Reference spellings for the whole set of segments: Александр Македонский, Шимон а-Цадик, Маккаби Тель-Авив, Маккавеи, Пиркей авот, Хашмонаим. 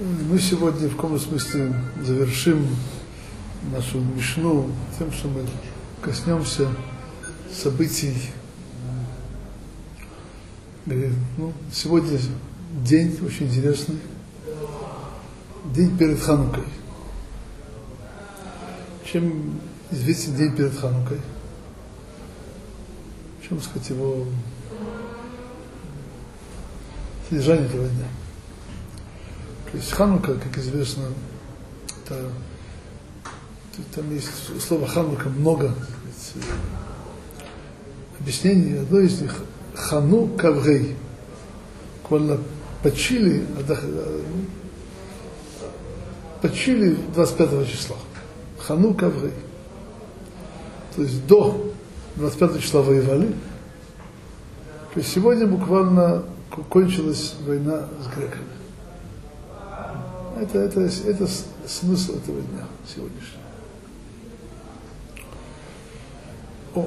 Мы сегодня в каком-то смысле завершим нашу мишну тем, что мы коснемся событий. Сегодня день очень интересный, день перед Ханукой. Чем известен день перед Ханукой? В чем, так сказать, его содержание этого дня? То есть Ханука, как известно, это, там есть у слова Ханука много объяснений. Одно из них – Хану Кавгей. Буквально почили 25 числа. Хану Кавгей. То есть до 25 числа воевали. То есть сегодня буквально кончилась война с греками. Это смысл этого дня сегодняшнего. По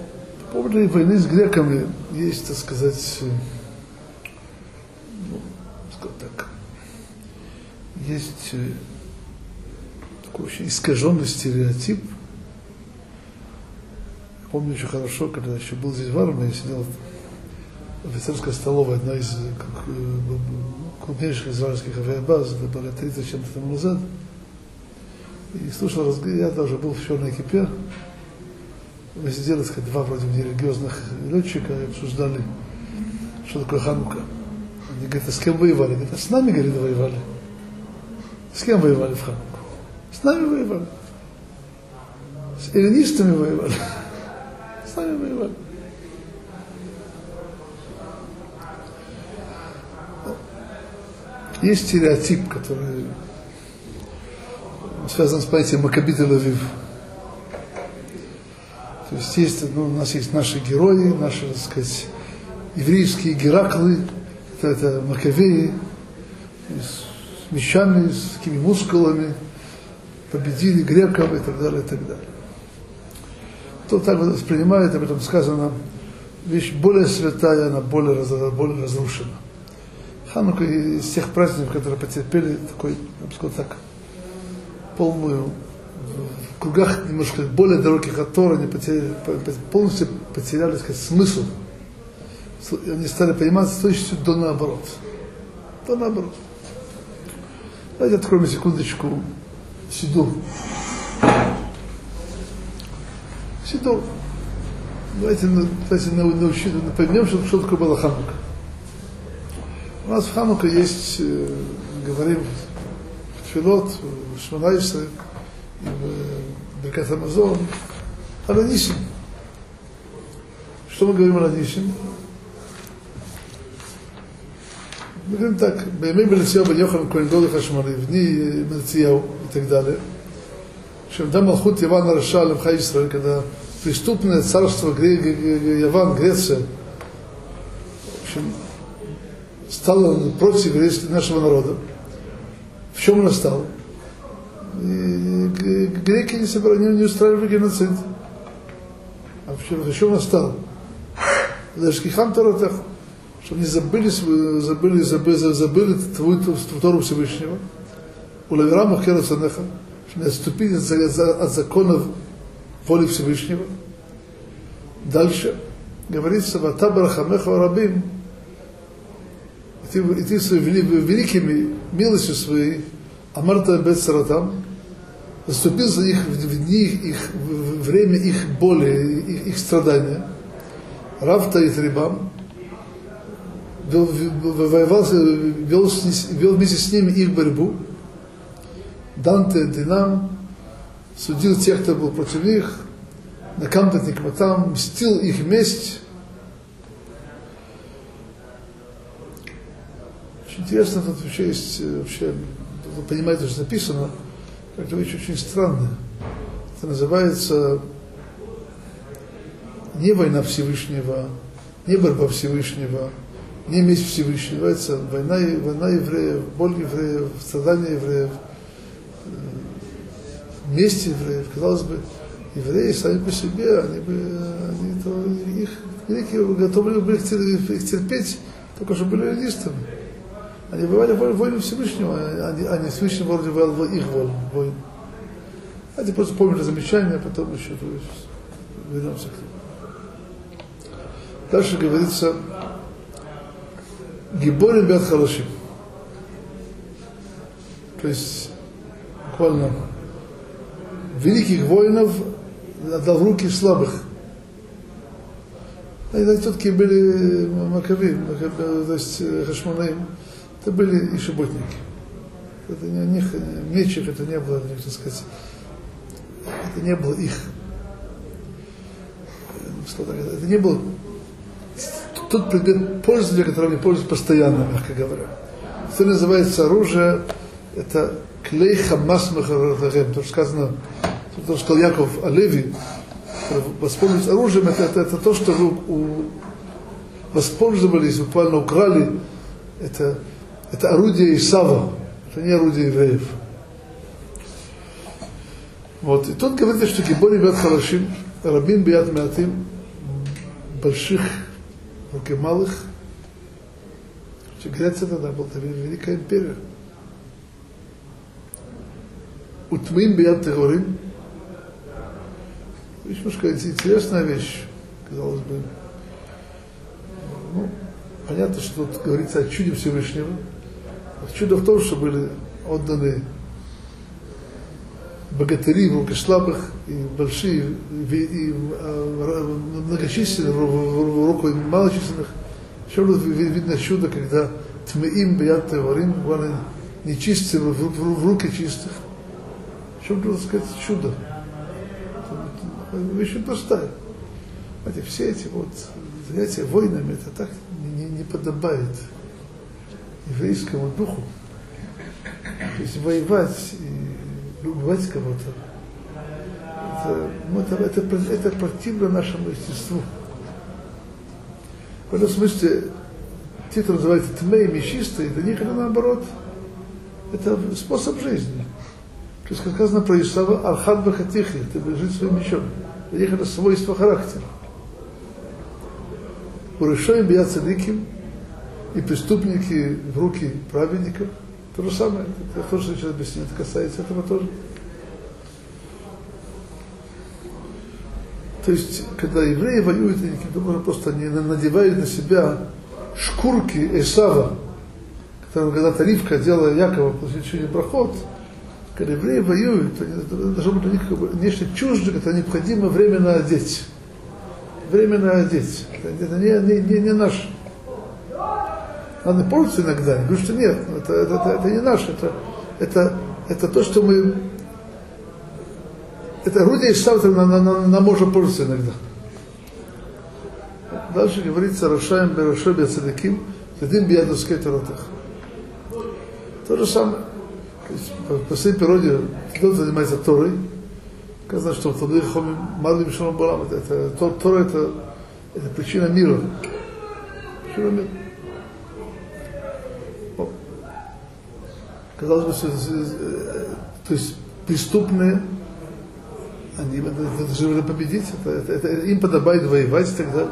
поводу войны с греками есть, так сказать, есть такой очень искаженный стереотип. Я помню очень хорошо, когда еще был здесь в армии, я сидел в офицерской столовой, одной из крупнейших израильских авиабаз, это было 30 чем-то там назад, и слушал разговор, я тоже был в черной экипе, мы сидели, так сказать, два вроде нерелигиозных летчика и обсуждали, что такое Ханука. Они говорят, а с кем воевали? Говорят, а с нами, говорит, воевали. С кем воевали в Хануку? С нами воевали. С эллинистами воевали. С нами воевали. Есть стереотип, который связан с поэзией Маккаби Тель-Авив. То есть, у нас есть наши герои, наши, так сказать, еврейские Гераклы, это Маккавеи, с мечами, с такими мускулами, победили греков и так далее, и так далее. Кто так воспринимает, об этом сказано, вещь более святая, она более разрушена. Ханука из тех праздников, которые потерпели такой, я бы сказал так, полную, в кругах немножко более далеких от Тора, они полностью потеряли, так сказать, смысл. Они стали понимать с точностью до наоборот. До наоборот. Давайте откроем секундочку Сидур. Сидур. Давайте напомним, что такое была Ханука. У нас в Ханука есть, говорим, тфилот, шмонайсы, Беркат Амазон, Аранисим. Что мы говорим Аранисим? Мы говорим так, Баймей Бельцияу, Бальёхан, Куэнгол и Хашмонаим, Вни Бельцияу и так далее. Шемда Малхут Яван Раша Лемха Исраэль, когда преступное царство Яван, Греция, в общем, стало против нашего народа. В чем он стал? Греки не устраивали геноцид. А в чем он стал? Лешкихам Торотах, что они забыли Тору Всевышнего. У Лаверамах Керасанеха, что они отступили от законов воли Всевышнего. Дальше говорится, Ватабрахамеха Рабим, и ты своими великими милостью своей, Амарта Бецаратам, заступил за них в дни их, в время их боли, их страдания. Рафта и Трибам вел вместе с ними их борьбу. Данте Динам судил тех, кто был против них, Накампат Никматам, мстил их месть. Интересно, тут вообще есть, вы понимаете, что написано, как-то вещь очень странная. Это называется не война Всевышнего, не борьба Всевышнего, не месть Всевышнего. Называется война евреев, боль евреев, страдания евреев, месть евреев. Казалось бы, евреи сами по себе, их греки готовы были их терпеть, только что были эллинистами. Они бывали воины Всевышнего, а не Всевышний вроде был их воин. Они просто помнили замечания, а потом еще вернемся к ним. Дальше говорится «Гиборим бяд халашим». То есть, буквально, великих воинов отдал в руки слабых. Они все-таки были Маккавеи, то есть Хашмонаим. Это были и шиботники. Это не них, мечек, это не было, так сказать, это не было их. Это не был тот предмет пользы, для которого они пользуются постоянно, мягко говоря. Что называется оружие, это клей хамас махарахем. То, что сказано, то, что сказал Яков Алеви, воспользоваться оружием, это то, что вы воспользовались, буквально украли. Это орудие Исава, это не орудие евреев. Вот. И тут говорится, что гиборим биад халашим, рабим биад меатим, больших в руке малых. Греция тогда была великая империя. Утмим биад тегорим. Немножко интересная вещь, казалось бы. Ну, понятно, что тут говорится о чуде Всевышнего. Чудо в том, что были отданы богатыри в руки слабых, и большие, и многочисленных, в руку малочисленных. Еще раз видно чудо, когда тмеим бият таварим, нечистые в руки чистых. В чем, можно сказать, чудо? Вещь простая. Все эти вот занятия войнами, это так не подобает еврейскому духу. То есть воевать и убивать кого-то, это противно нашему естеству. В этом смысле, те, кто называется тмеями чистые, для них это наоборот, это способ жизни. То есть, как сказано про Исава, архат бахатихи, ты будешь жить своим мечом. Для них это свойство характера. Урышаем бият цадиким, и преступники в руки праведников. То же самое, это то, что я сейчас объясню, это касается этого тоже. То есть, когда евреи воюют, они каким-то образом просто не надевают на себя шкурки Эсава, когда-то Ривка делала Якова после чудес проход. Когда евреи воюют, они должны быть у них как бы нечто чуждое, это необходимо временно одеть. Временно одеть. Это не наш. Надо портиться иногда, я говорю, что нет, это не наше, это то, что мы... Это орудие Исава, нам можно пользоваться иногда. Дальше говорится, «Рашаем берашо биад цадиким, цадим биад носкей торатах». То же самое. По всей природе кто занимается Торой, сказано, что Торы Хоми Марлим Шалом Балам, Тора это причина мира. Причина мира. Казалось бы, то есть преступные, они должны победить, это им подобает воевать и так далее.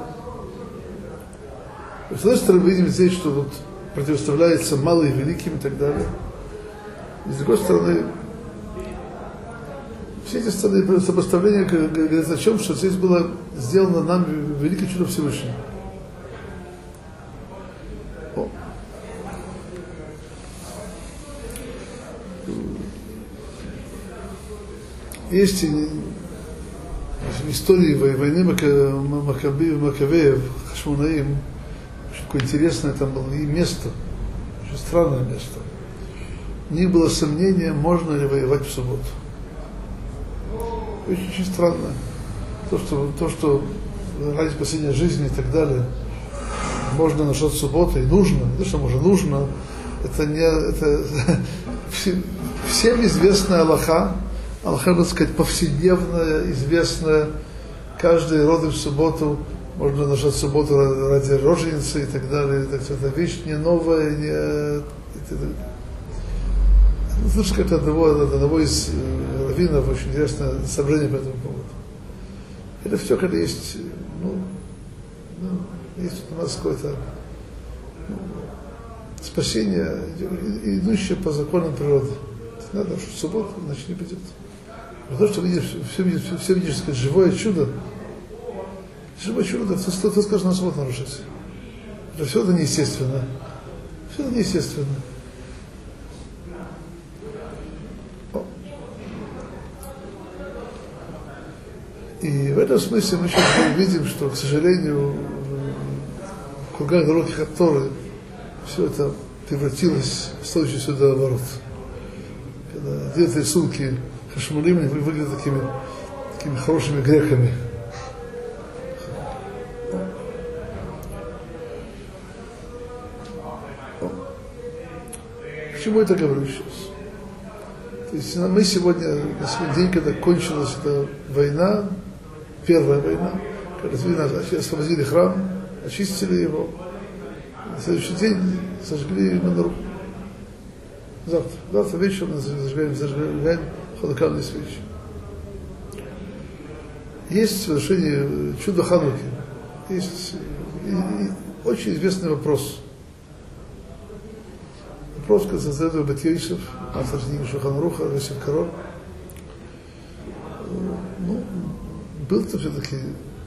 С одной стороны, видим здесь, что тут противоставляется малые великим и так далее. И с другой стороны, все эти стороны сопоставления говорят о чем, что здесь было сделано нам великое чудо Всевышнего. Есть истории войны Маккавеев, Хашмонаим, очень такое интересное там было и место, очень странное место. У них было сомнение, можно ли воевать в субботу. Очень странно. То, что ради спасения жизни и так далее, можно насчет субботы, и нужно, не то, что может, нужно, это всем известная Аллаха, так сказать, повседневная, известная, каждый родом в субботу, можно насчет субботы ради роженицы и так далее. Это вещь не новая, не... Слышишь, как одного из раввинов очень интересное соображение по этому поводу. Это все, когда есть, есть у нас какой-то спасение, идущее по законам природы. Надо, что в субботу, иначе не придет. Потому что все видишь, сказать, живое чудо. Живое чудо, ты скажешь, на субботу нарушится. Все это неестественно. Все это неестественно. И в этом смысле мы сейчас видим, что, к сожалению, в кругах дороги Хатторы все это превратилось в следующий сюда оборот. Когда делают рисунки Хашмонаим, они выглядят такими хорошими греками. К чему я это говорю сейчас? То есть мы сегодня, на сегодня день, когда кончилась эта война, первая война, когда освободили храм, очистили его, на следующий день сожгли минору. Завтра вечером зажигаем ханукальные свечи. Есть совершение чудо Хануки. Есть очень известный вопрос. Вопрос, который задает Батьевичев, автор книги Шулхан Аруха, Йосеф Каро. Ну, был-то все-таки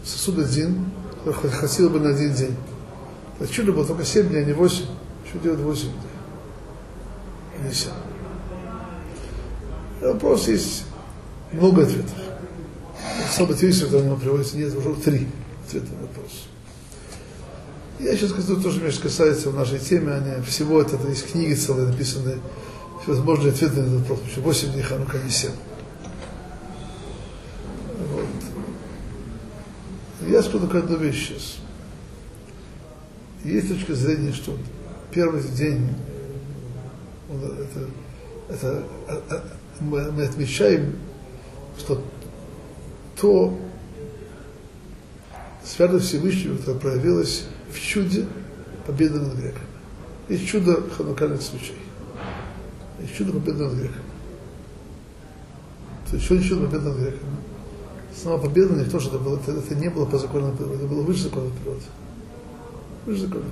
сосуд один, который хватило бы на один день. А чудо было только 7 дней, а не 8. Что делать 8 дней? А не 7. Вопрос есть много ответов. Сам Батьевичев, когда ему приводится, нет, уже 3 ответа на вопрос. Я сейчас скажу то, что меня касается в нашей теме, а не всего этого. Есть книги целые, написанные, возможно, ответы на этот вопрос. 8 дней Ханука, не 7. Вот. Я скажу только одну вещь сейчас. Есть точка зрения, что первый день, мы отмечаем, что то святость Всевышнего, которая проявилась в чуде победы над греками. Есть чудо ханукальных свечей. Есть чудо победы над греками. То есть еще не чудо победы над греками. Сама победа не то, что это было, это не было по закону природы, это было выше закона природы. Выше закона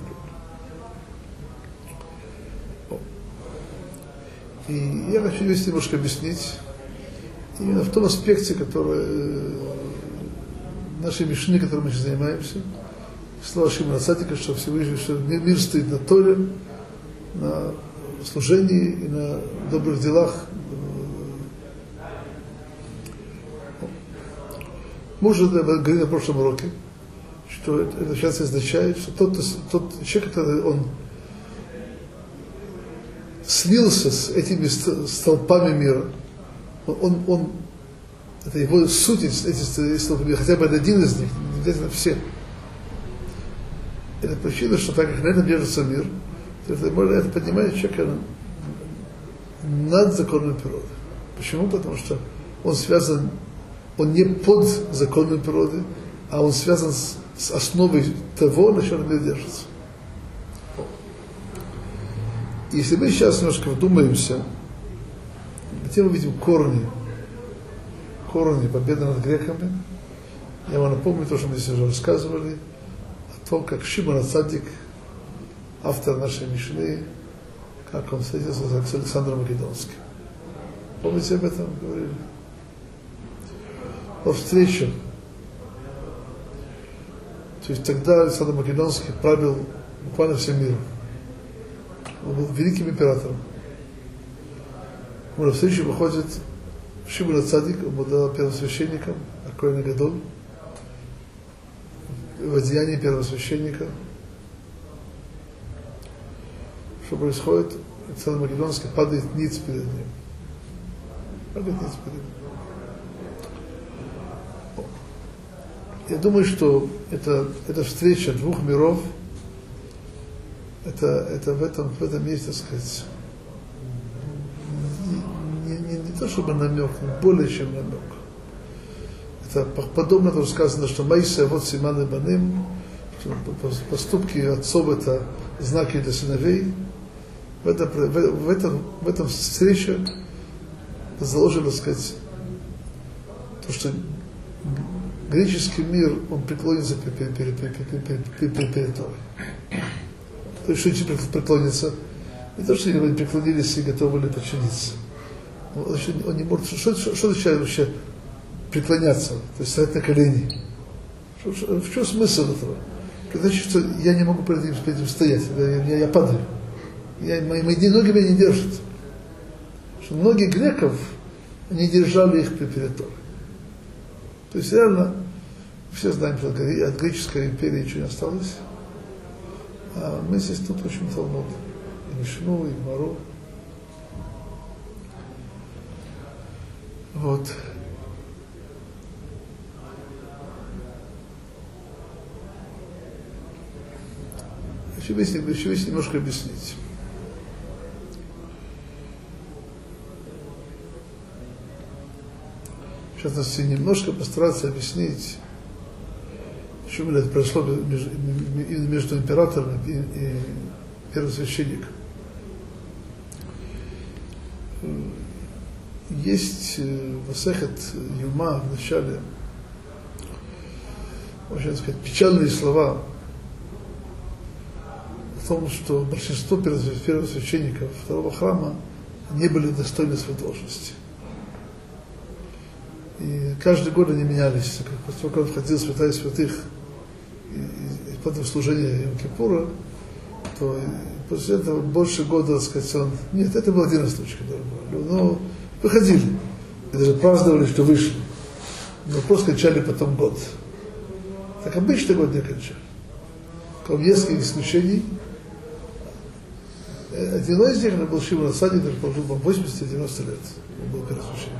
природы. И я хочу здесь немножко объяснить именно в том аспекте, который нашей мишны, которой мы сейчас занимаемся, слова Шимона а-Цадика, что Всевышний, что мир стоит на Торе, на служении и на добрых делах. Мы уже говорили на прошлом уроке, что это сейчас означает, что тот человек, который он слился с этими столпами мира, он это его суть, эти столпы мира, хотя бы один из них, не обязательно все. Это причина, что так как на этом держится мир, то это поднимает человека над законной природой. Почему? Потому что он связан, он не под законной природой, а он связан с основой того, на чем мир держится. Если мы сейчас немножко вдумаемся, где мы видим корни победы над греками, я вам напомню то, что мы здесь уже рассказывали, то, как Шимон а-Цадик, автор нашей Мишны, как он встретился с Александром Македонским. Помните, об этом говорили? По встрече. То есть тогда Александр Македонский правил буквально всем миром. Он был великим императором. На встречу выходит Шимон а-Цадик, он был первосвященником, а Коэн Гадоль, в одеянии первосвященника. Что происходит? Александр Македонский падает ниц перед ним. Я думаю, что это встреча двух миров, это в этом месте, так сказать, не то чтобы намек, но более чем намек. Это подобно тому, что сказано, что «Майсе авот симан лебаним», поступки отцов – это знаки для сыновей. В этом встрече заложено, так сказать, то, что греческий мир, он преклонится перед Торой. решили преклониться, не то, что они преклонились и готовы были подчиниться. Он не может, что означает вообще преклоняться, то есть стоять на колени? В чем смысл этого? Это значит, что я не могу перед ним стоять, я падаю. Мои ноги меня не держат. Что многие греков не держали их перед Торой. То есть реально, все знаем, что от греческой империи ничего не осталось. А мы здесь тут очень толмуд. И Мишну, и Мару. Вот. Еще есть немножко объяснить. В частности, немножко постараться объяснить, почему это произошло между императором и первосвященником. Есть Масехет Юма в начале, можно сказать, печальные слова о том, что большинство первосвященников второго храма не были достойны своей должности. И каждый год они менялись, поскольку он входил в святая святых и потом в служение Йом-Кипура, то после этого больше года, так сказать, он... Нет, это был один случай, который был. Но выходили, и даже праздновали, что вышли. Но просто кончали потом год. Так обычно год не кончали. Кроме нескольких исключений. Один из них был Шимон а-Цадик, который прожил 80-90 лет. Он был первосвященник.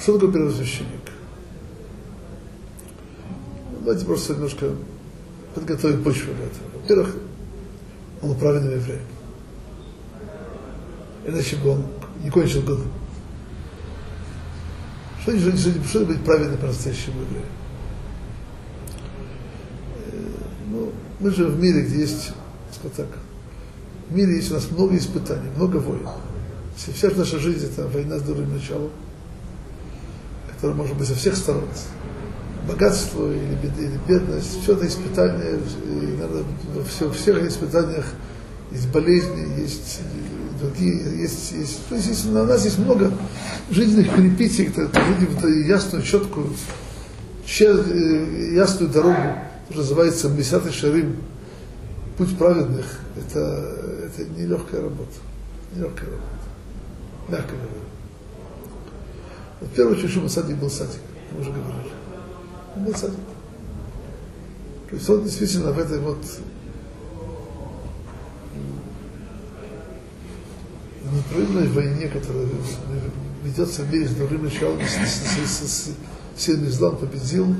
Что такое первосвященник? Давайте просто немножко подготовим почву для этого. Во-первых, он праведный еврей. Иначе бы он не кончил года. Что быть праведным по-настоящему евреем? Ну, мы живем в мире, где есть, скажем так, в мире есть у нас много испытаний, много войн. Вся наша жизнь – это война с дурным началом, которая может быть со всех сторон. Богатство или бедность – все это испытания, и, наверное, во всех испытаниях есть болезни, есть другие, есть. То есть у нас есть много жизненных перипетий, которые видим ясную, четкую, ясную дорогу, которая называется Месилат Йешарим, путь праведных. Это нелегкая работа. Нелегкая работа. Мягко говоря. В первую очередь Шимон а-Цадик был садик, мы уже говорили. Он был садик. То есть он действительно в этой вот непрерывной войне, которая ведется в мире с дурным началом, с сильным злом, победил.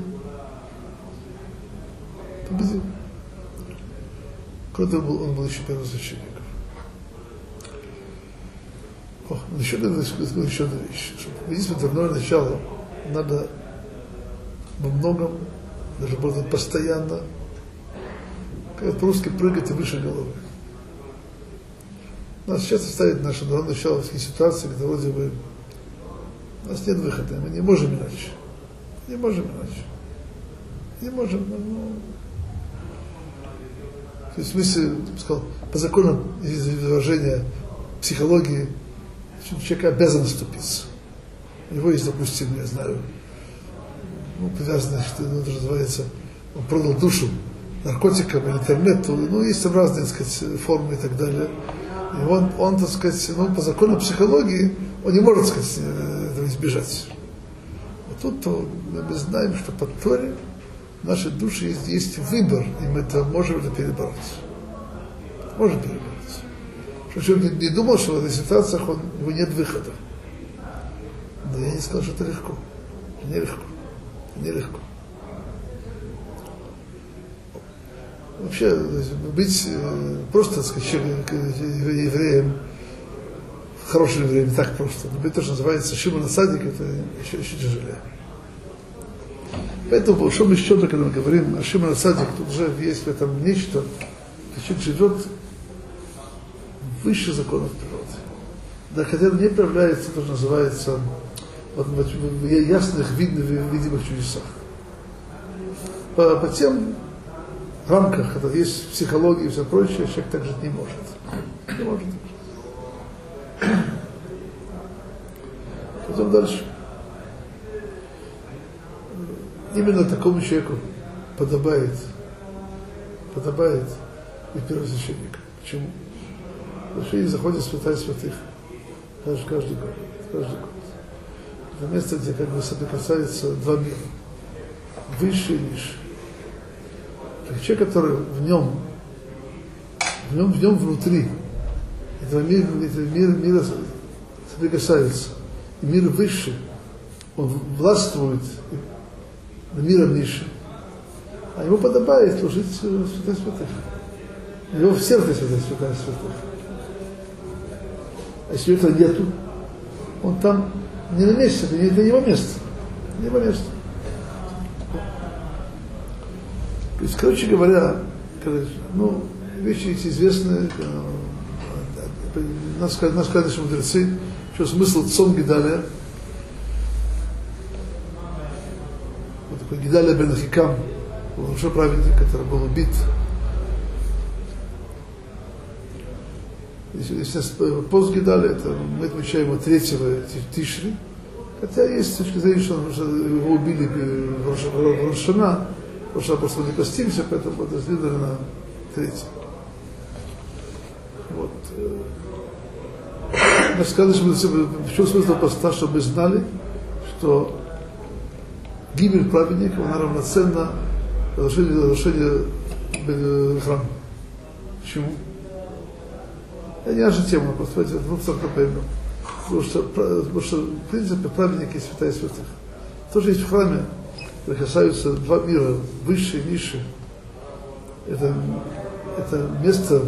Кроме того, он был еще первосвященник. Еще одна вещь. Чтобы победить дурное начало, надо во многом, даже можно постоянно, как по-русски, прыгать и выше головы. Нас часто ставит наше дурное начало в такие ситуации, где вроде бы у нас нет выхода, мы не можем иначе. То есть в смысле, сказал, по законам из выражения психологии, человек обязан вступиться. У него есть, допустим, я знаю, привязанность, это называется, он продал душу наркотикам или интернету, есть там разные, так сказать, формы и так далее. И он так сказать, по закону психологии, он не может, так сказать, этого избежать. А тут-то мы знаем, что под Торе в нашей душе есть выбор, и мы это можем перебрать. Что человек не думал, что в этих ситуациях у него нет выхода. Но я не сказал, что это легко. Нелегко. Вообще, быть просто, так сказать, евреем, хорошим евреем, не так просто. Но быть то, что называется Шимон а-Цадик, это еще тяжелее. Поэтому, что мы еще, когда мы говорим о Шимон а-Цадик, тут уже есть в этом нечто, человек живет выше законов природы. Да, хотя не проявляется то, что называется, в ясных, видимых чудесах. по тем рамках, это есть психология и все прочее, человек так жить не может. Не может. Потом дальше. Именно такому человеку подобает и первосвященник. Почему? Священник заходит в святая святых. Даже каждый год. Это место, где как бы соприкасается два мира. Выше и ниже. Человек, который в нем внутри. Этого мира соприкасается. И мир выше. Он властвует над миром ниже. А ему подобает служить в святой святых. Его в сердце святая святых. А если этого нету, он там не на месте, это не его место. Не его место. То есть, короче говоря, вещи эти известны. Нас сказали наши мудрецы, что смысл цом гидаля. Вот такой гидаля бен Ахикам, лучший праведник, который был убит. Если пост гидаля, это мы отмечаем его 3-го Тишри. Хотя есть с точки зрения, что его убили в Рошана. Потому что просто не постимся, поэтому это сделано на 3. Вот. Мы сказали, в чем смысл поста, чтобы мы знали, что гибель праведника, она равноценна разрушению храма. Почему? Я не наша тема, просто это просто поймем. Потому что, в принципе, праведники и святая святых. Тоже есть в храме. Прикасаются два мира, выше и ниже. Это место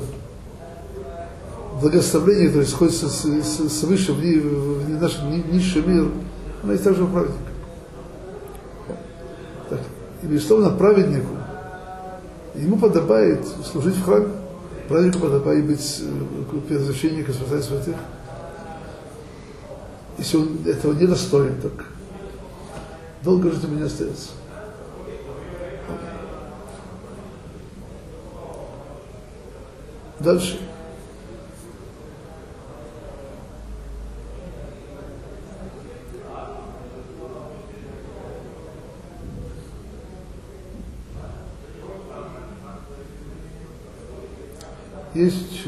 благословения, которое исходит свыше в наш низший мир. Оно есть также у праведника. Так, и безусловно, праведнику. Ему подобает служить в храме. Праведнику подобает быть первосвященником святая святых. Если он этого не достоин, так долго жить у меня остается. Дальше. Есть,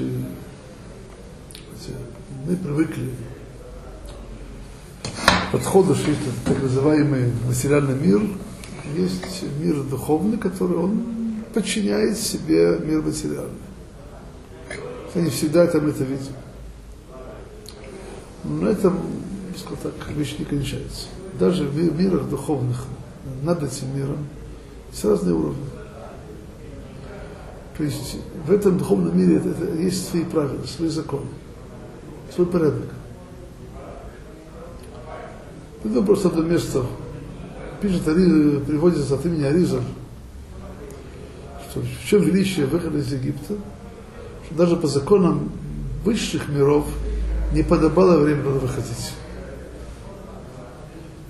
мы привыкли подходы, что есть так называемый материальный мир, есть мир духовный, который он подчиняет себе мир материальный. Не всегда там это видим. Но на этом, скажем так, вещь не кончается. Даже в мирах духовных, над этим миром, есть разные уровни. То есть в этом духовном мире это есть свои правила, свои законы, свой порядок. Это просто одно место. Пишет, приводится от имени Ариза, что в чем величие выхода из Египта, что даже по законам высших миров не подобало время выходить.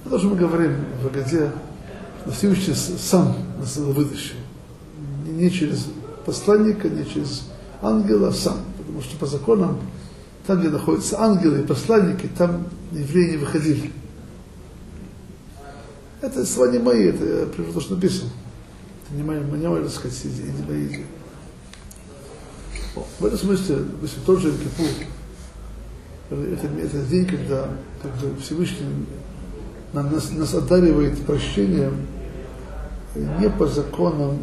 Потому что мы говорим в Агаде, что Всевышний сам нас вытащил. Не через посланника, не через ангела, сам. Потому что по законам, там, где находятся ангелы и посланники, там евреи не выходили. Это слова не мои, это я прежде всего написано. Это не моя, так сказать, не мои идеи. В этом смысле, допустим, тот же Кипур, это день, когда Всевышний нас одаривает прощением не по законам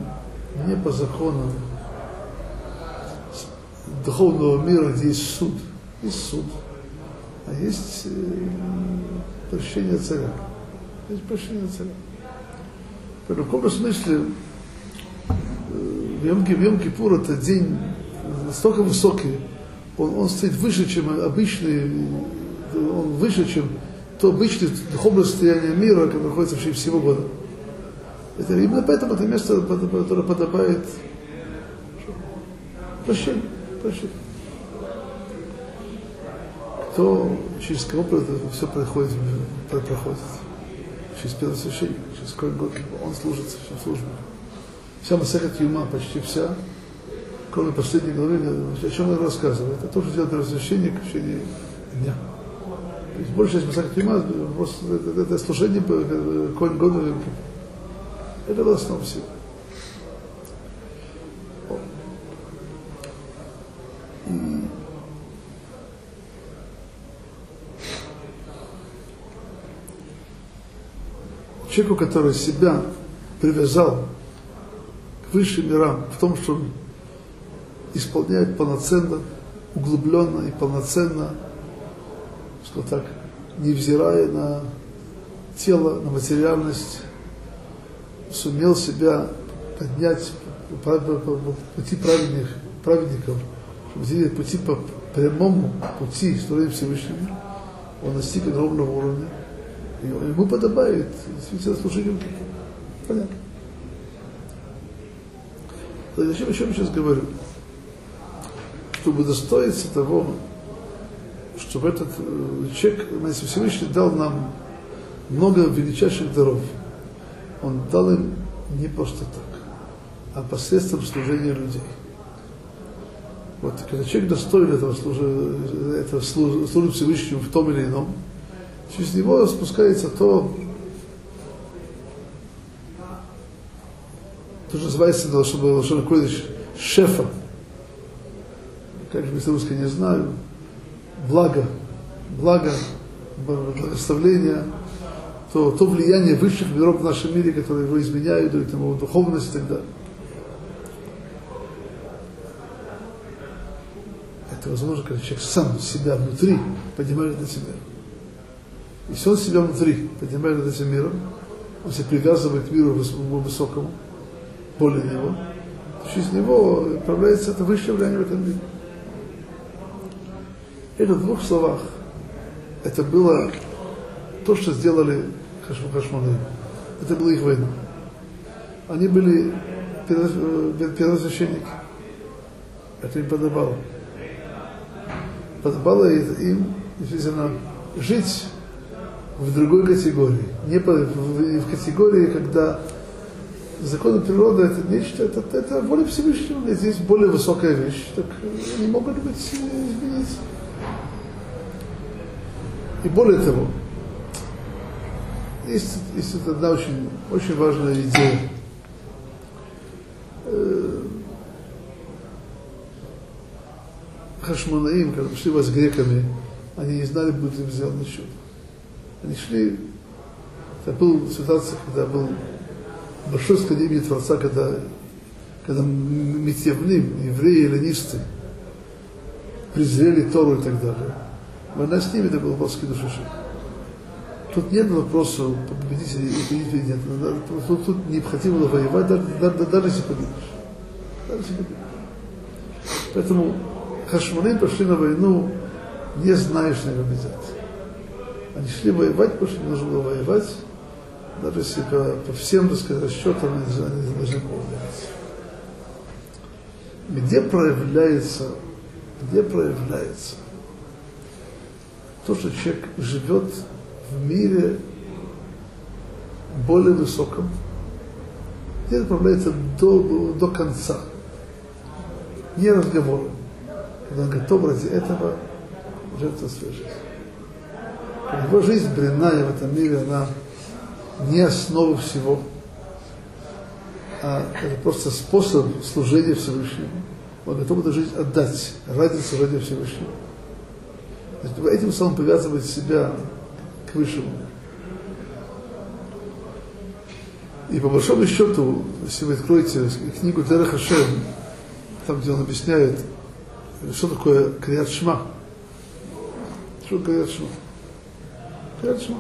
духовного мира, где есть суд, а есть прощение царя. В каком смысле Йом-Кипур это день настолько высокий, он стоит выше, чем обычный, он выше, чем то обычное духовное состояние мира, которое находится в течение всего года. Это именно поэтому это место, которое подобает прощению. То, через кого все проходит. Через первосвященника, через какой год он служит в службе. Вся Масехет Юма, почти вся, кроме последней главы, о чем она рассказывает. Это тоже делает развлечение в течение дня. То есть большая часть Масехет Юма, просто это служение Коэн Гадоль. Это была основа всего. Человеку, который себя привязал к высшим мирам в том, что он исполняет полноценно, углубленно и полноценно, что так, невзирая на тело, на материальность, сумел себя поднять по пути праведников, пути по прямому пути строения Всевышнего, он достиг огромного уровня. И ему подобает служителю. Понятно. Зачем о чем я сейчас говорю? Чтобы достоиться того, чтобы этот человек, Всевышний дал нам много величайших даров. Он дал им не просто так, а посредством служения людей. Вот, когда человек достоин этого служит Всевышнему в том или ином, через него спускается то что называется, чтобы какой-то шефа, как же по-русски не знаю, благо, благословление, то влияние высших миров в нашем мире, которые его изменяют, дают ему духовность и так далее. Это возможно, когда человек сам себя внутри поднимает на себя. Если он себя внутри поднимает над этим миром, он себя привязывает к миру высокому, более него, то через него проявляется это высшее влияние в этом мире. Это в двух словах. Это было то, что сделали Хашмонаим. Это была их война. Они были первосвященники. Это им подобало. Подобало им, действительно, жить в другой категории, не в категории, когда законы природы это нечто, это воля Всевышнего, и здесь более высокая вещь, так они могут быть изменить. И более того, есть одна очень, очень важная идея. Хашмонаим, когда пришли вас с греками, они не знали, будет ли сделано чудо. Они шли, это была ситуация, когда был большой скандинавский Творца, когда митьявним, евреи, эллинисты, презрели Тору и так далее. Война с ними, это был плоский душишек. Тут нет вопроса победить или нет. Тут необходимо воевать, даже если победишь. Поэтому Хашмонаим пошли на войну, не зная, что не победят. Они шли воевать, потому что нужно было воевать, даже если по всем, так сказать, расчетам они должны были воевать. Где проявляется то, что человек живет в мире более высоком, где это проявляется до конца, не разговором, когда он готов ради этого жертвовать свою жизнь. Его жизнь бренная в этом мире, она не основа всего, а это просто способ служения Всевышнему. Он готов эту жизнь отдать ради служения Всевышнему. Этим самым привязывает себя к Высшему. И по большому счету, если вы откроете книгу Дера Хашем, там, где он объясняет, что такое Крият Шма. Что такое Крият Шма?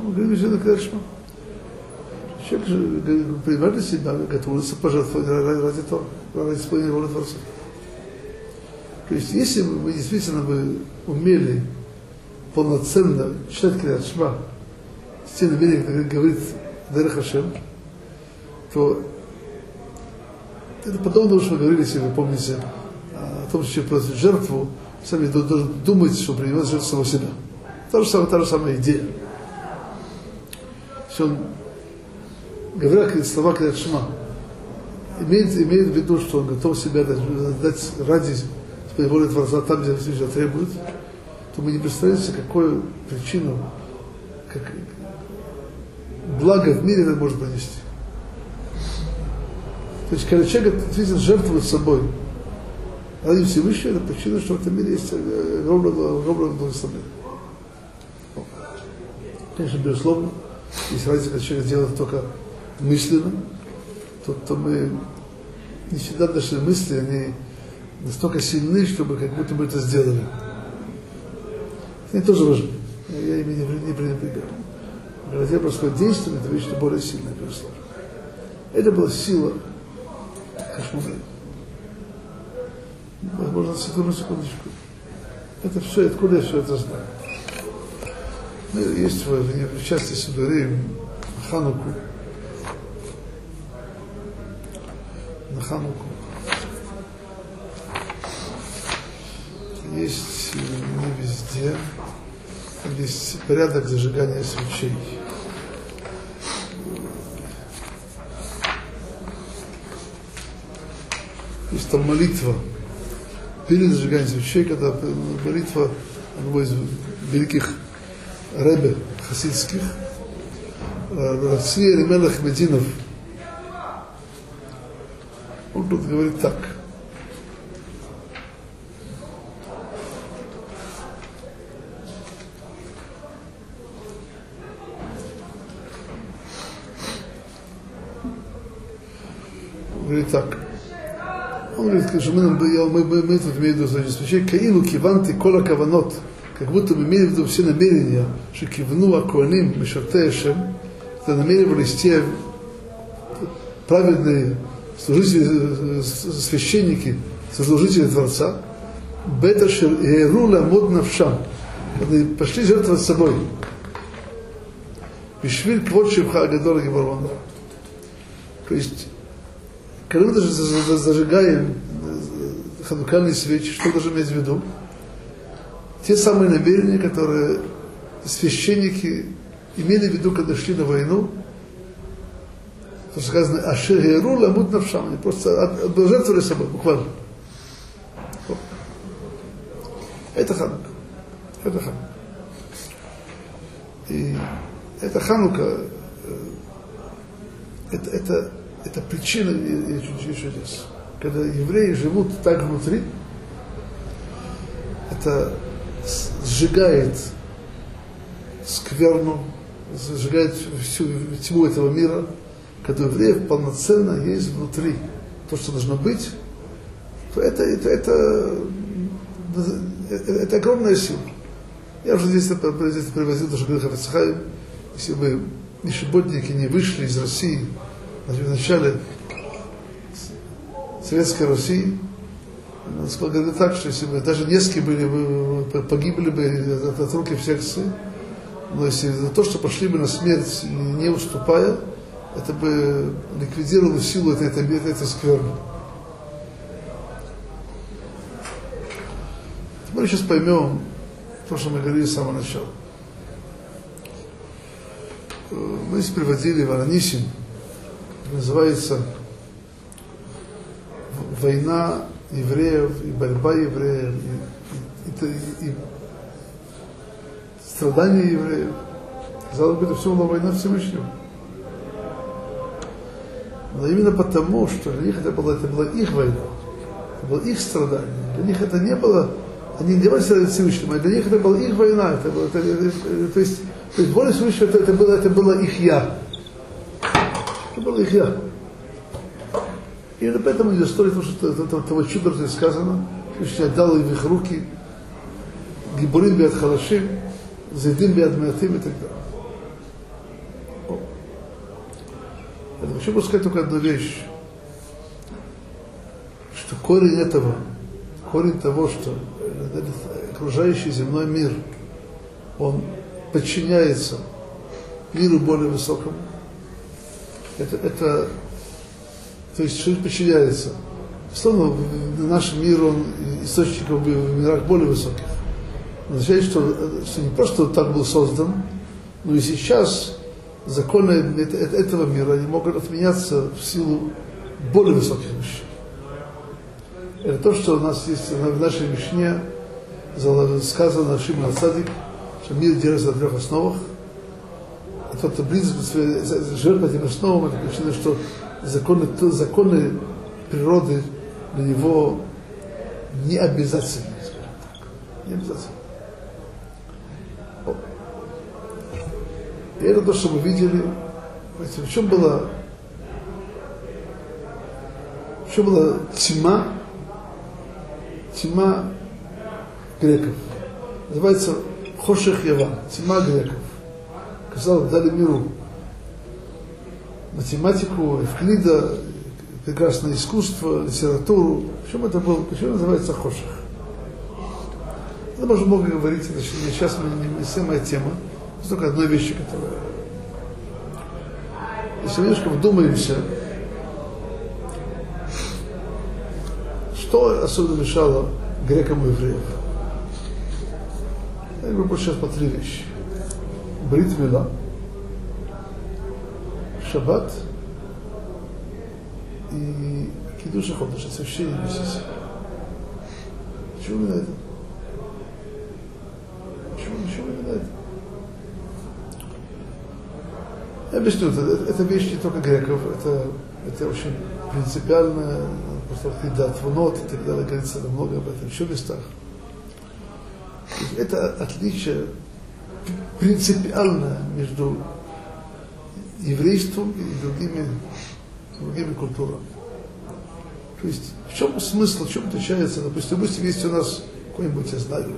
Мы говорим, что это Крият Шма. Человек же принимает на себя, готовится пожертвовать ради того, ради исполнения воли Творца. То есть, если мы действительно умели полноценно читать Крият Шма с тем намерением, как говорит Дер Хашем, то это потом, потому что мы говорили, если вы помните, о том, что человек приносит жертву, сами должен думать, что принимает жертву самого себя. Та же самая идея. Он, говоря слова Крият Шма, имеет в виду, что он готов себя отдать ради своего воли Творца там, где Всевышний требует, то мы не представляем себе, какую причину, как благо в мире это может принести. То есть, когда человек действительно жертвует собой ради Всевышнего, это причина, что в этом мире есть огромное благословение. Конечно, безусловно, если разница, когда человек делает только мысленно, то мы не всегда наши мысли, они настолько сильны, чтобы как будто бы это сделали. Это тоже важно. Я ими не пренебрегаю. Когда происходит действие, это вещь более сильная, безусловно. Это была сила Хашмонаим. Возможно, секундочку. Это все, откуда я все это знаю? Ну, есть в части Сидурим, Хануку. На Хануку. Есть не везде. Есть порядок зажигания свечей. Есть там молитва. Перед зажиганием свечей, когда молитва одного из великих ребе хасидских, Раци Элимелех Мединов, он тут говорит так. Он говорит, что мы тут имеем в виду зажигание свечей, Каилу Киванти Кола Каванот, как будто мы имели в виду все намерения, что кивну акуаним, мишартешем, это намеревались те праведные служители, священники, сослужители Творца, беташер и руля мод навшам, когда пошли жертвовать собой. Бишвиль квот шивха агадора гибарвана. То есть, когда мы даже зажигаем ханукальные свечи, что должен иметь в виду? Те самые намерения, которые священники имели в виду, когда шли на войну, то сказано, ашир гейру ламут навшам, они просто жертвовали собой, буквально. Это Ханука. Это Ханука. И это Ханука, это причина и чудес. Когда евреи живут так внутри, это сжигает скверну, сжигает всю тьму этого мира, когда евреев полноценно есть внутри. То, что должно быть, то это огромная сила. Я уже здесь привозил, даже говорил Хафецхайм, если бы нищеботники не вышли из России, в начале Советской России, сказали так, что если бы даже несколько погибли бы от рук инфекции, но если за то, что пошли бы на смерть, не уступая, это бы ликвидировало силу этой скверны. Мы сейчас поймем то, что мы говорили с самого начала. Мы здесь приводили Варанисим, называется «Война евреев, и борьба евреев, и страдания евреев». Казалось бы, это все была война Всевышнего. Но именно потому, что для них это была их война, это было их страдание. Для них это не было, они не были страдать Всевышним, а для них это была их война. То есть воля Всевышнего это было их «я». Это было их «я». И это поэтому не стоит того чуда, что сказано, что отдал им в их руки, гибурим биат халашим, зайдим биат миатим и так далее. Я хочу сказать только одну вещь, что корень того, что окружающий земной мир, он подчиняется миру более высокому, то есть что-то подчиняется. Словно наш мир, он источник в мирах более высоких. Означает, что не просто так был создан, но и сейчас законы этого мира, они могут отменяться в силу более высоких вещей. Это то, что у нас есть в нашей Мишне, сказано в Шимон а-Цадик, что мир держится на трех основах. А тот, кто близок к жертве этим основам, это причина, что законы природы для него не обязательны, скажем так. Не обязательны. И это то, что мы видели. В чем была тьма? Тьма греков. Называется Хошех Яван. Тьма греков. Казалось, дали миру математику, Евклида, прекрасное искусство, литературу. Почему это было? Почему называется Хошех? Это можно много говорить, точнее, сейчас не самая тема. Это только одна вещь, которая... Если немножко вдумаемся, что особенно мешало грекам и евреям? Я говорю сейчас по три вещи. Брит мила, шаббат и кидуш ходыш, освящение месяца. Почему именно это? Почему именно это? Я объясню, это вещь не только греков, это очень принципиально, просто кидат в нот и так далее, говорится много об этом, еще в местах. Это отличие принципиально между еврейством и другими культурами. То есть в чем смысл, в чем отличается, допустим, есть у нас какой-нибудь, я знаю,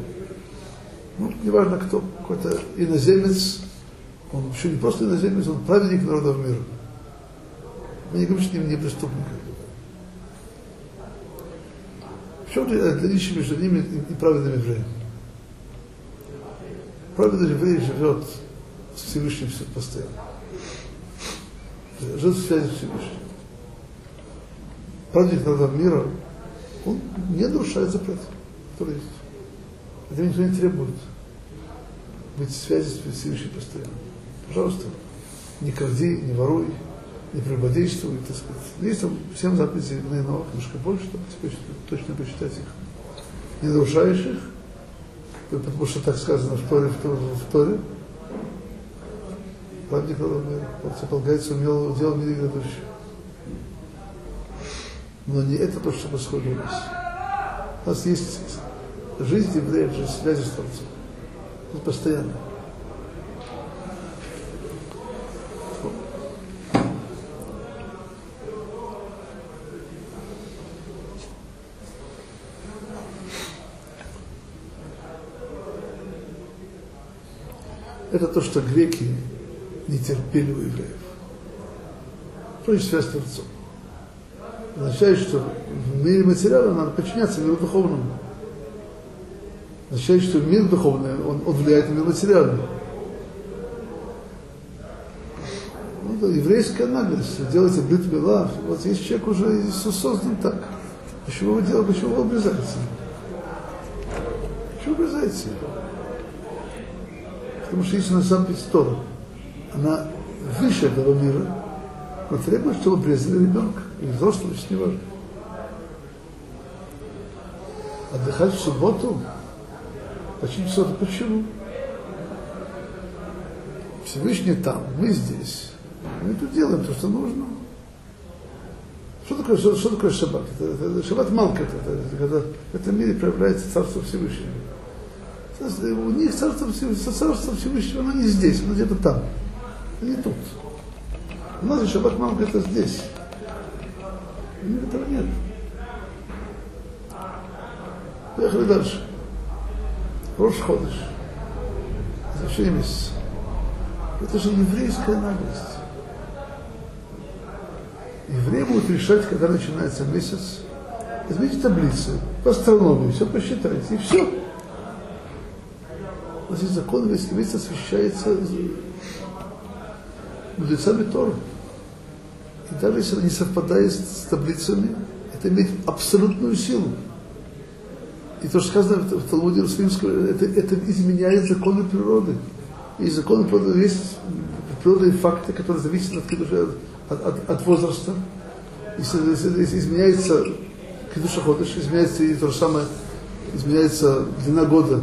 ну, неважно кто, какой-то иноземец, он вообще не просто иноземец, он праведник народов мира. Мы не говорим, что с ним не преступник. В чем отличие между ними и праведным евреем? Праведный еврей живет с Всевышним постоянно. Живет в связи с Всевышним. Праведник народов мира, он не нарушает запрет, который есть. Это никто не требует. Быть в связи с Всевышним постоянно. Пожалуйста, не кради, не воруй, не прелюбодействуй, так сказать. Есть там 7 заповедей, но немножко больше, чтобы точно почитать их. Не нарушаешь их, потому что так сказано в Торе, Праведник народов мира, полагается умелого дела в мире грядущего. Но не это то, что происходит у нас. У нас есть жизнь евреев, жизнь связи с Творцом. Это постоянно. Это то, что греки не терпели у евреев. То есть связь с Творцом. Означает, что в мире материала надо подчиняться миру духовному. Означает, что мир духовный, он влияет на мир материальный. Ну, это еврейская наглость. Делайте брит мила. Вот есть человек уже создан так. Почему вы делаете? Почему вы обрезаете? Почему обрезаете? Потому что есть на самом деле сторону. Она выше этого мира. Но требует, чтобы обрезали ребенка. Или взрослого, если не важно. Отдыхать в субботу почти что-то. Почему? Всевышний там, мы здесь. Мы тут делаем то, что нужно. Что такое шаббат? Шаббат малка, когда в этом мире проявляется Царство Всевышнего. У них Царство Всевышнего, оно не здесь, оно где-то там, не тут. У нас же шаббат малка, это здесь. У них этого нет. Поехали дальше. Рош ходыш. Освящение месяца. Это же еврейская наглость. Евреи будут решать, когда начинается месяц. Возьмите таблицы, по астрономии, все посчитайте, и все. У нас есть закон, если месяц освящается мудрецами Торы. И даже если она не совпадает с таблицами, это имеет абсолютную силу. И то, что сказано в Талмуде Иерусалимском, это изменяет законы природы. И законы природы есть природные факты, которые зависят от возраста. изменяется кедуша ходыш, изменяется и то же самое, изменяется длина года,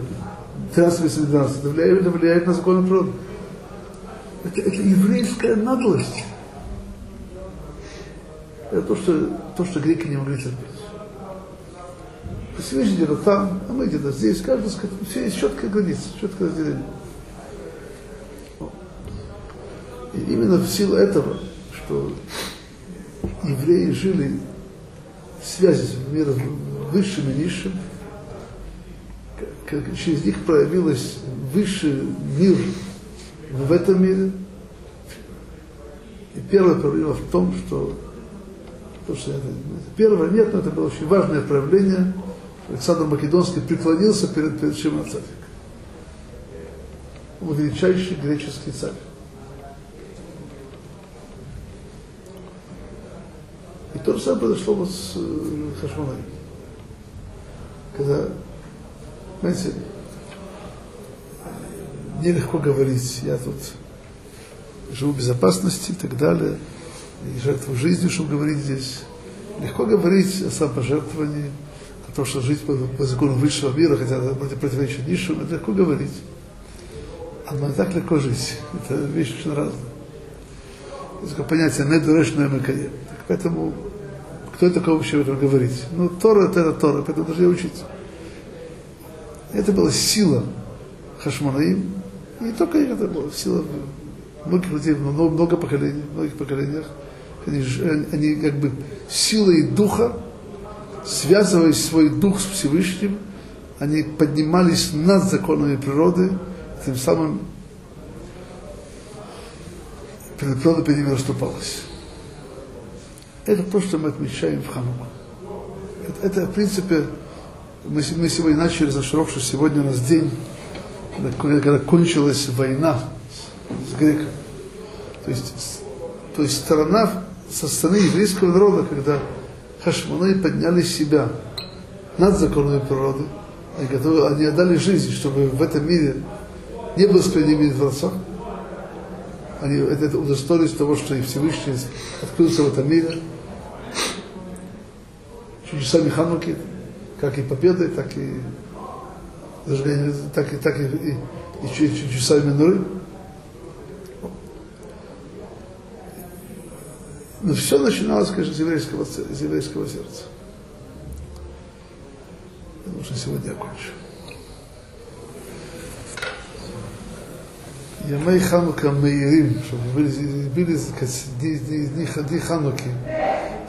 13 вместо 12, это влияет на законы природы. Это еврейская наглость. Это то, что греки не могли терпеть. Всевышний где-то там, а мы где-то здесь, каждый скажет, все есть четкая граница, четкое разделение. И именно в силу этого, что евреи жили в связи с миром высшим и низшим, как через них проявилось высший мир в этом мире. И первая проблема в том, что первое нет, но это было очень важное проявление. Александр Македонский преклонился перед Шимон а-Цадик. Он величайший греческий царь. И то же самое произошло вот с Хашмонаим. Когда, знаете, нелегко говорить, я тут живу в безопасности и так далее, и жертву жизни, чтобы говорить здесь. Легко говорить о самопожертвовании, о том, что жить по закону высшего мира, хотя противоречит низшему, это легко говорить. А мы так легко жить. Это вещь очень разная. Это такое понятие «недурешное макае». Поэтому кто такое вообще в этом говорит? Ну, Тора – это Тора, поэтому должны учить. Это была сила Хашмонаим. И не только это была сила многих людей, много поколений, в многих поколениях. Они как бы силой духа, связывая свой дух с Всевышним, они поднимались над законами природы, тем самым природа перед ними расступалась. Это то, что мы отмечаем в Хануку. Это в принципе, мы сегодня начали за широк, что сегодня у нас день, когда кончилась война с греками. То есть сторона со стороны еврейского народа, когда Хашмонаим подняли себя над законами природы, они отдали жизнь, чтобы в этом мире не было справедливого Творца. Они это удостоились того, что и Всевышний открылся в этом мире. Чудесами Хануки, как и победы, так и чудесами Нуры. Но все начиналось, конечно, с еврейского сердца. Потому что сегодня я кончу. Ямей Ханука Меирим, чтобы были дни Хануки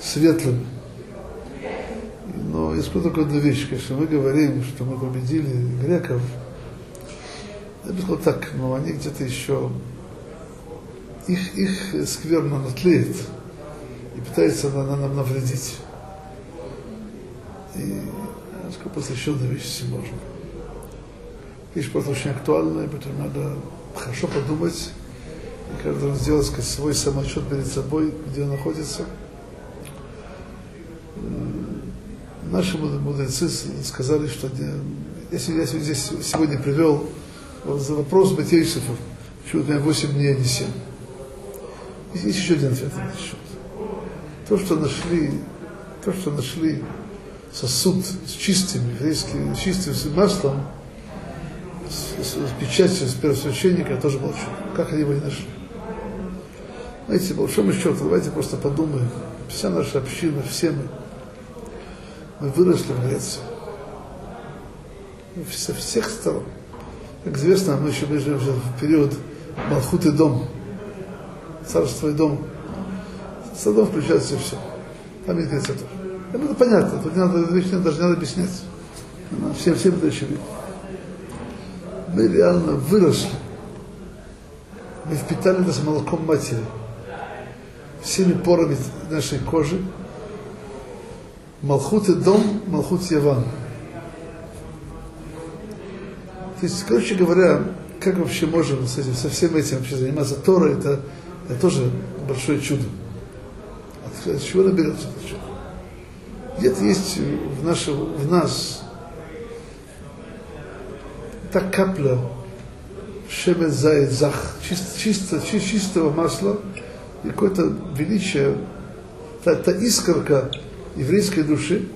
светлыми. Но иску только одну вещь, конечно, мы говорим, что мы победили греков. Я бы сказал так, но они где-то еще, их скверно натлеет и пытается нам навредить. И сколько посвященная вещь всему можно. Вещь просто очень актуальная, поэтому надо хорошо подумать. И каждый раз сделать свой самоотчет перед собой, где он находится. Наши мудрецы сказали, что если я здесь сегодня привел за вопрос Матейсифов, почему у меня 8 дней, а не 7. Есть еще один ответ на этот счет. То, что нашли сосуд с чистым маслом, с печатью, с первосвященника, тоже было чудо. Как они его не нашли? Знаете, по большому счету, давайте просто подумаем. Вся наша община, все мы выросли в Греции. Со всех сторон. Как известно, мы еще живем в период Малхут и Дом, царство и дом. Садом включается все. Там есть Греция тоже. Это понятно, тут даже не надо объяснять. Всем это очевидно. Мы реально выросли. Мы впитали нас молоком матери. Всеми порами нашей кожи. Малхут и дом, Малхут Яван. То есть, короче говоря, как вообще можем со всем этим вообще заниматься? Тора это тоже большое чудо. От чего она берется? Где-то есть в нас та капля шемен зайд зах, чистого масла, и какое-то величие та искорка еврейской души,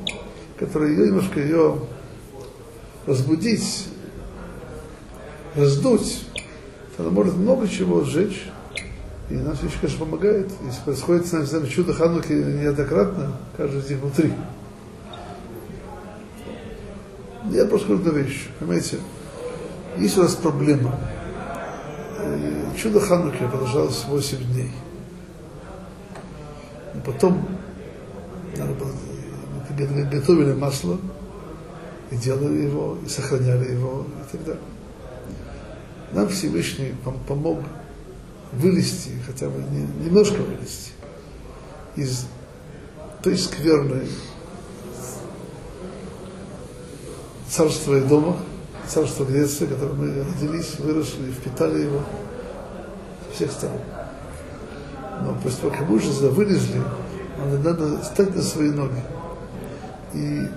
которая ее немножко ее разбудить, раздуть, она может много чего сжечь. И нам все, конечно, помогает. Если происходит с нами чудо Хануки неоднократно, каждый из них внутри. Я просто скажу одну вещь, понимаете, есть у нас проблема. Чудо Хануки продолжалось 8 дней. И потом надо было, мы готовили масло, и делали его, и сохраняли его, и так далее. Нам Всевышний помог вылезти, хотя бы немножко вылезти, из той скверной царства и дома, царства Греции, в котором мы родились, выросли, впитали его со всех сторон. Но после того, как мы уже вылезли, надо встать на свои ноги и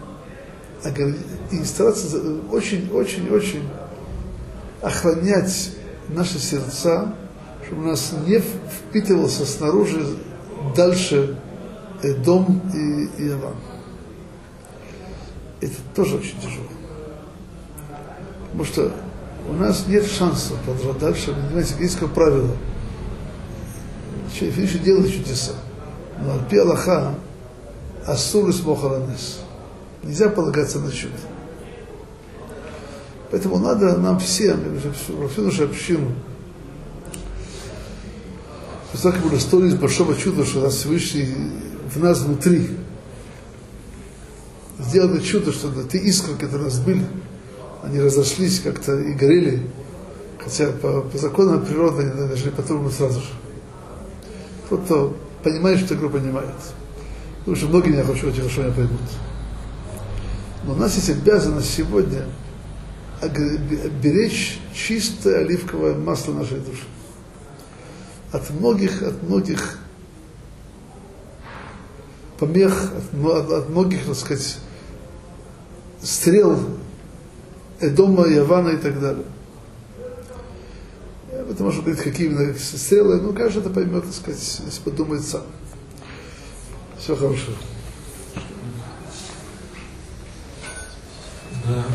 стараться очень-очень-очень охранять наши сердца, чтобы у нас не впитывался снаружи дальше Эдом и Аван. Это тоже очень тяжело. Потому что у нас нет шанса продолжать дальше, понимаете, еврейское правило. Человек еще делает чудеса. Но аль-пи Аллаха асур лисмох аль-нас. Нельзя полагаться на чудо. Поэтому надо нам всем, всю нашу общину, так было история из большого чуда, что нас Всевышний в нас внутри. Сделано чудо, что те искры, которые у нас были, они разошлись как-то и горели, хотя по законам природы они должны потухнуть сразу же. Тот, кто понимает, что игру понимает. Потому что многие не хотят, очень хорошо меня поймут. Но у нас есть обязанность сегодня беречь чистое оливковое масло нашей души. От многих помех, от многих, так сказать, стрел Эдома, Явана и так далее. Я об этом можно говорить, какие именно стрелы, но каждый это поймет, так сказать, если подумает сам. Всего хорошего. Да.